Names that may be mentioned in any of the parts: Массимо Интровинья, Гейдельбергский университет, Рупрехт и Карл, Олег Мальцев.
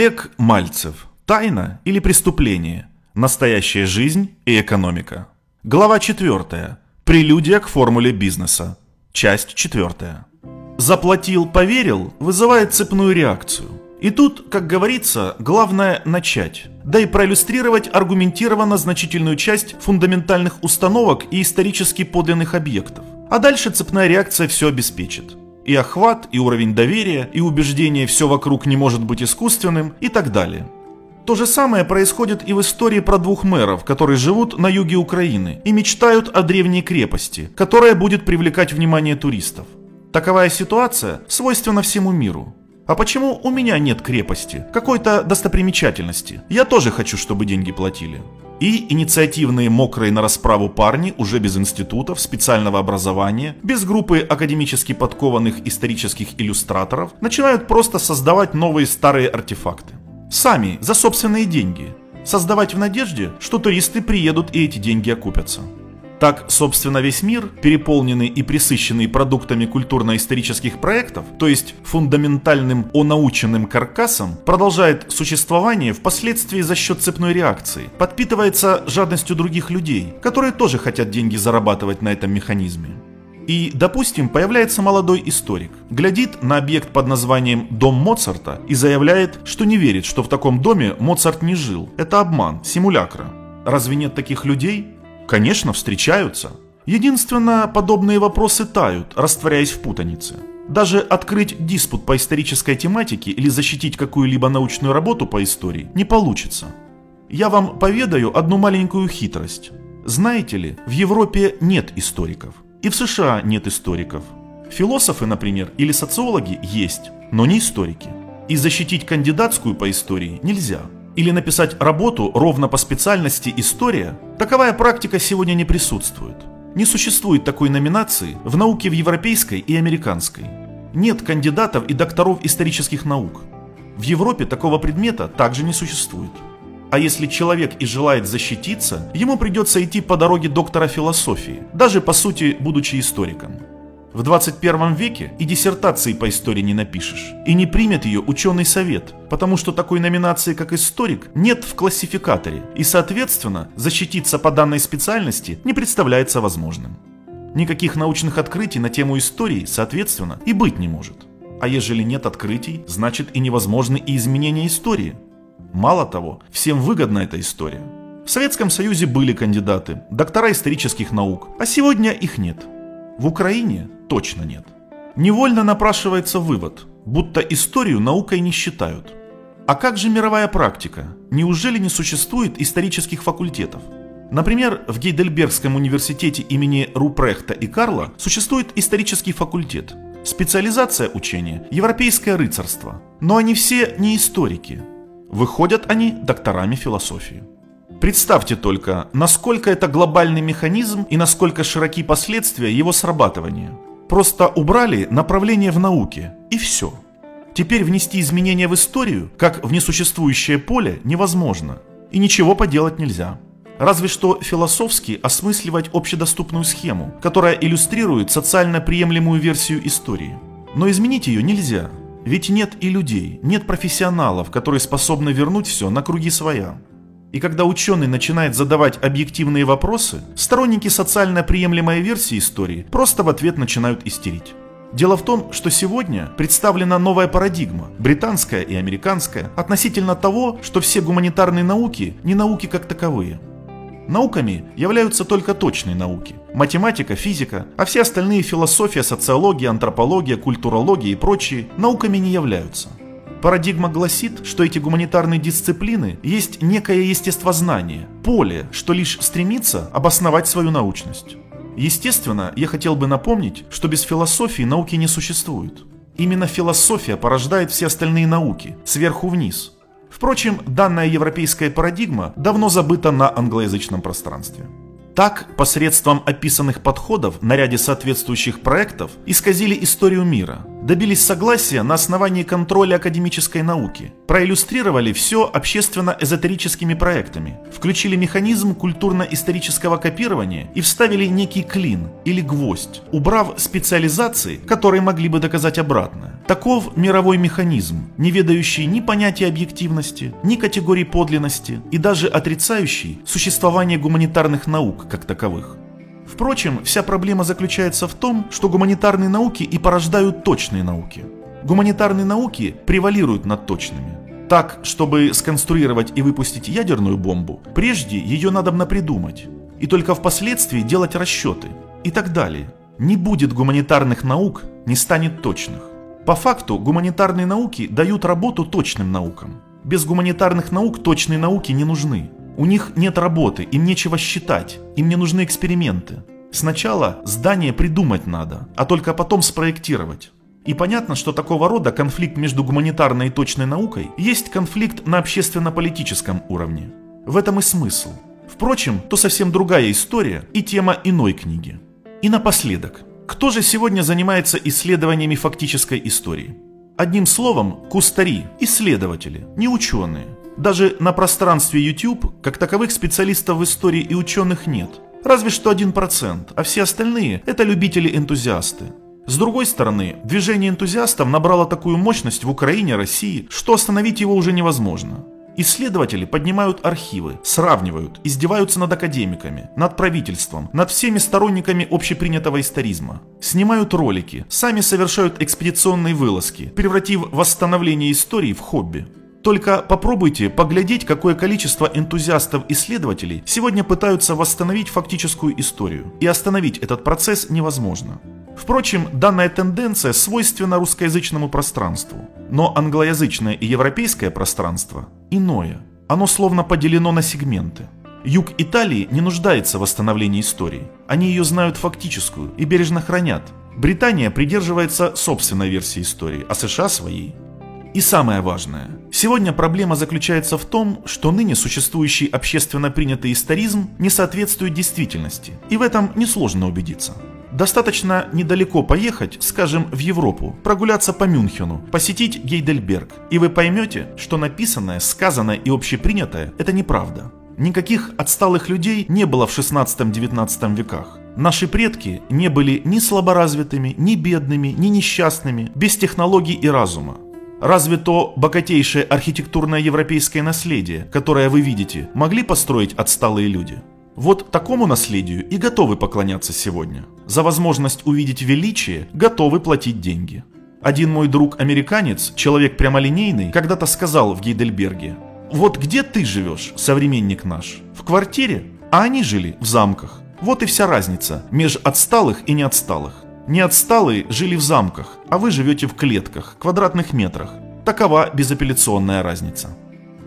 Олег Мальцев. Тайна или преступление? Настоящая жизнь и экономика. Глава 4. Прелюдия к формуле бизнеса. Часть 4. «Заплатил, поверил» вызывает цепную реакцию. И тут, как говорится, главное начать. Да и проиллюстрировать аргументированно значительную часть фундаментальных установок и исторически подлинных объектов. А дальше цепная реакция все обеспечит. И охват, и уровень доверия, и убеждение «все вокруг не может быть искусственным» и так далее. То же самое происходит и в истории про двух мэров, которые живут на юге Украины и мечтают о древней крепости, которая будет привлекать внимание туристов. Таковая ситуация свойственна всему миру. А почему у меня нет крепости, какой-то достопримечательности? Я тоже хочу, чтобы деньги платили. И инициативные мокрые на расправу парни уже без институтов, специального образования, без группы академически подкованных исторических иллюстраторов начинают просто создавать новые старые артефакты. Сами, за собственные деньги. Создавать в надежде, что туристы приедут и эти деньги окупятся. Так, собственно, весь мир, переполненный и пресыщенный продуктами культурно-исторических проектов, то есть фундаментальным онаученным каркасом, продолжает существование впоследствии за счет цепной реакции, подпитывается жадностью других людей, которые тоже хотят деньги зарабатывать на этом механизме. И, допустим, появляется молодой историк, глядит на объект под названием «Дом Моцарта» и заявляет, что не верит, что в таком доме Моцарт не жил. Это обман, симулякра. Разве нет таких людей? Конечно, встречаются. Единственно, подобные вопросы тают, растворяясь в путанице. Даже открыть диспут по исторической тематике или защитить какую-либо научную работу по истории не получится. Я вам поведаю одну маленькую хитрость. Знаете ли, в Европе нет историков. И в США нет историков. Философы, например, или социологи есть, но не историки. И защитить кандидатскую по истории нельзя. Или написать работу ровно по специальности «История» – таковая практика сегодня не присутствует. Не существует такой номинации в науке в европейской и американской. Нет кандидатов и докторов исторических наук. В Европе такого предмета также не существует. А если человек и желает защититься, ему придется идти по дороге доктора философии, даже по сути будучи историком. В 21 веке и диссертации по истории не напишешь, и не примет ее ученый совет, потому что такой номинации, как историк, нет в классификаторе, и, соответственно, защититься по данной специальности не представляется возможным. Никаких научных открытий на тему истории, соответственно, и быть не может. А ежели нет открытий, значит и невозможны и изменения истории. Мало того, всем выгодна эта история. В Советском Союзе были кандидаты, доктора исторических наук, а сегодня их нет. В Украине точно нет. Невольно напрашивается вывод, будто историю наукой не считают. А как же мировая практика? Неужели не существует исторических факультетов? Например, в Гейдельбергском университете имени Рупрехта и Карла существует исторический факультет. Специализация учения – европейское рыцарство. Но они все не историки. Выходят они докторами философии. Представьте только, насколько это глобальный механизм и насколько широки последствия его срабатывания. Просто убрали направление в науке, и все. Теперь внести изменения в историю, как в несуществующее поле, невозможно. И ничего поделать нельзя. Разве что философски осмысливать общедоступную схему, которая иллюстрирует социально приемлемую версию истории. Но изменить ее нельзя. Ведь нет и людей, нет профессионалов, которые способны вернуть все на круги своя. И когда ученый начинает задавать объективные вопросы, сторонники социально приемлемой версии истории просто в ответ начинают истерить. Дело в том, что сегодня представлена новая парадигма, британская и американская, относительно того, что все гуманитарные науки не науки как таковые. Науками являются только точные науки – математика, физика, а все остальные философия, социология, антропология, культурология и прочие науками не являются. Парадигма гласит, что эти гуманитарные дисциплины есть некое естествознание, поле, что лишь стремится обосновать свою научность. Естественно, я хотел бы напомнить, что без философии науки не существует. Именно философия порождает все остальные науки, сверху вниз. Впрочем, данная европейская парадигма давно забыта на англоязычном пространстве. Так, посредством описанных подходов на ряде соответствующих проектов исказили историю мира. добились согласия на основании контроля академической науки, проиллюстрировали все общественно-эзотерическими проектами, включили механизм культурно-исторического копирования и вставили некий клин или гвоздь, убрав специализации, которые могли бы доказать обратное. Таков мировой механизм, не ведающий ни понятия объективности, ни категории подлинности и даже отрицающий существование гуманитарных наук как таковых. Впрочем, вся проблема заключается в том, что гуманитарные науки и порождают точные науки. Гуманитарные науки превалируют над точными. Так, чтобы сконструировать и выпустить ядерную бомбу, прежде ее надобно придумать, и только впоследствии делать расчеты, и так далее. Не будет гуманитарных наук, не станет точных. По факту, гуманитарные науки дают работу точным наукам. Без гуманитарных наук точные науки не нужны. У них нет работы, им нечего считать, им не нужны эксперименты. Сначала здание придумать надо, а только потом спроектировать. И понятно, что такого рода конфликт между гуманитарной и точной наукой есть конфликт на общественно-политическом уровне. В этом и смысл. Впрочем, то совсем другая история и тема иной книги. И напоследок, кто же сегодня занимается исследованиями фактической истории? Одним словом, кустари, исследователи, не ученые. Даже на пространстве YouTube, как таковых специалистов в истории и ученых нет. Разве что 1%, а все остальные – это любители-энтузиасты. С другой стороны, движение энтузиастов набрало такую мощность в Украине, России, что остановить его уже невозможно. Исследователи поднимают архивы, сравнивают, издеваются над академиками, над правительством, над всеми сторонниками общепринятого историзма. Снимают ролики, сами совершают экспедиционные вылазки, превратив восстановление истории в хобби. Только попробуйте поглядеть, какое количество энтузиастов-исследователей сегодня пытаются восстановить фактическую историю. И остановить этот процесс невозможно. Впрочем, данная тенденция свойственна русскоязычному пространству. Но англоязычное и европейское пространство иное. Оно словно поделено на сегменты. Юг Италии не нуждается в восстановлении истории. Они ее знают фактическую и бережно хранят. Британия придерживается собственной версии истории, а США своей. И самое важное. Сегодня проблема заключается в том, что ныне существующий общественно принятый историзм не соответствует действительности, и в этом несложно убедиться. Достаточно недалеко поехать, скажем, в Европу, прогуляться по Мюнхену, посетить Гейдельберг, и вы поймете, что написанное, сказанное и общепринятое – это неправда. Никаких отсталых людей не было в 16-19 веках. Наши предки не были ни слаборазвитыми, ни бедными, ни несчастными, без технологий и разума. Разве то богатейшее архитектурное европейское наследие, которое вы видите, могли построить отсталые люди? Вот такому наследию и готовы поклоняться сегодня. За возможность увидеть величие готовы платить деньги. Один мой друг-американец, человек прямолинейный, когда-то сказал в Гейдельберге: «Вот где ты живешь, современник наш? В квартире? А они жили в замках». Вот и вся разница меж отсталых и неотсталых. Неотсталые жили в замках, а вы живете в клетках, квадратных метрах. Такова безапелляционная разница.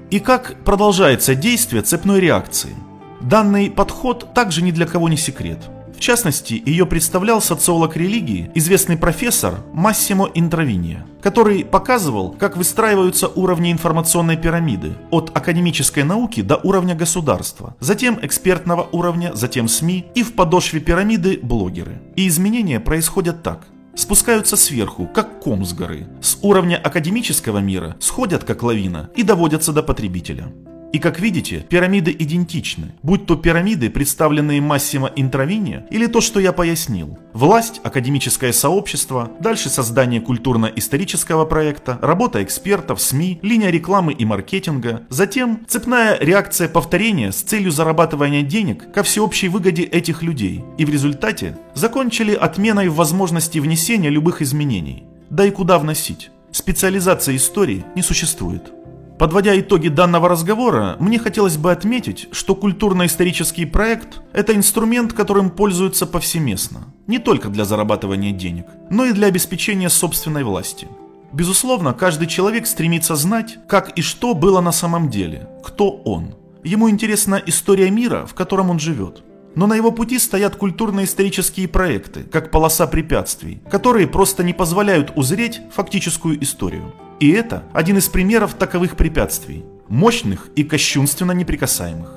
И как продолжается действие цепной реакции? Данный подход также ни для кого не секрет. В частности, ее представлял социолог религии, известный профессор Массимо Интровинья, который показывал, как выстраиваются уровни информационной пирамиды от академической науки до уровня государства, затем экспертного уровня, затем СМИ и в подошве пирамиды блогеры. И изменения происходят так. Спускаются сверху, как ком с горы, с уровня академического мира сходят как лавина и доводятся до потребителя. И как видите, пирамиды идентичны, будь то пирамиды, представленные Массимо Интровинья, или то, что я пояснил. Власть, академическое сообщество, дальше создание культурно-исторического проекта, работа экспертов, СМИ, линия рекламы и маркетинга, затем цепная реакция повторения с целью зарабатывания денег ко всеобщей выгоде этих людей, и в результате закончили отменой возможности внесения любых изменений. Да и куда вносить? Специализации истории не существует. Подводя итоги данного разговора, мне хотелось бы отметить, что культурно-исторический проект – это инструмент, которым пользуются повсеместно. Не только для зарабатывания денег, но и для обеспечения собственной власти. Безусловно, каждый человек стремится знать, как и что было на самом деле, кто он. Ему интересна история мира, в котором он живет. Но на его пути стоят культурно-исторические проекты, как полоса препятствий, которые просто не позволяют узреть фактическую историю. И это один из примеров таковых препятствий, мощных и кощунственно неприкасаемых.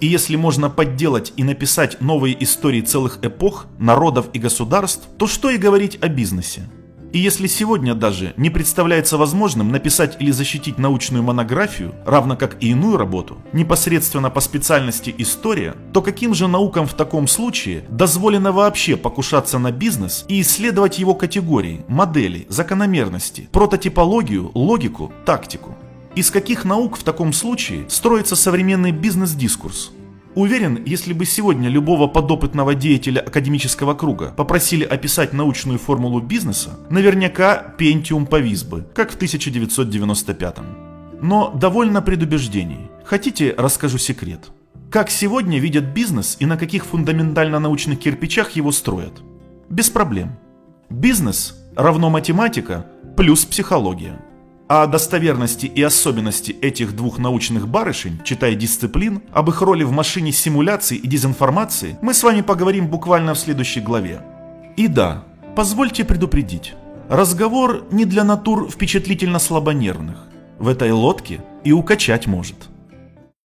И если можно подделать и написать новые истории целых эпох, народов и государств, то что и говорить о бизнесе. И если сегодня даже не представляется возможным написать или защитить научную монографию, равно как и иную работу, непосредственно по специальности история, то каким же наукам в таком случае дозволено вообще покушаться на бизнес и исследовать его категории, модели, закономерности, прототипологию, логику, тактику? Из каких наук в таком случае строится современный бизнес-дискурс? Уверен, если бы сегодня любого подопытного деятеля академического круга попросили описать научную формулу бизнеса, наверняка пентиум повис бы, как в 1995-м. Но довольно предубеждений. Хотите, расскажу секрет. Как сегодня видят бизнес и на каких фундаментально-научных кирпичах его строят? Без проблем. Бизнес равно математика плюс психология. А о достоверности и особенности этих двух научных барышень, читая дисциплин, об их роли в машине симуляций и дезинформации мы с вами поговорим буквально в следующей главе. И да, позвольте предупредить, разговор не для натур впечатлительно слабонервных. В этой лодке и укачать может.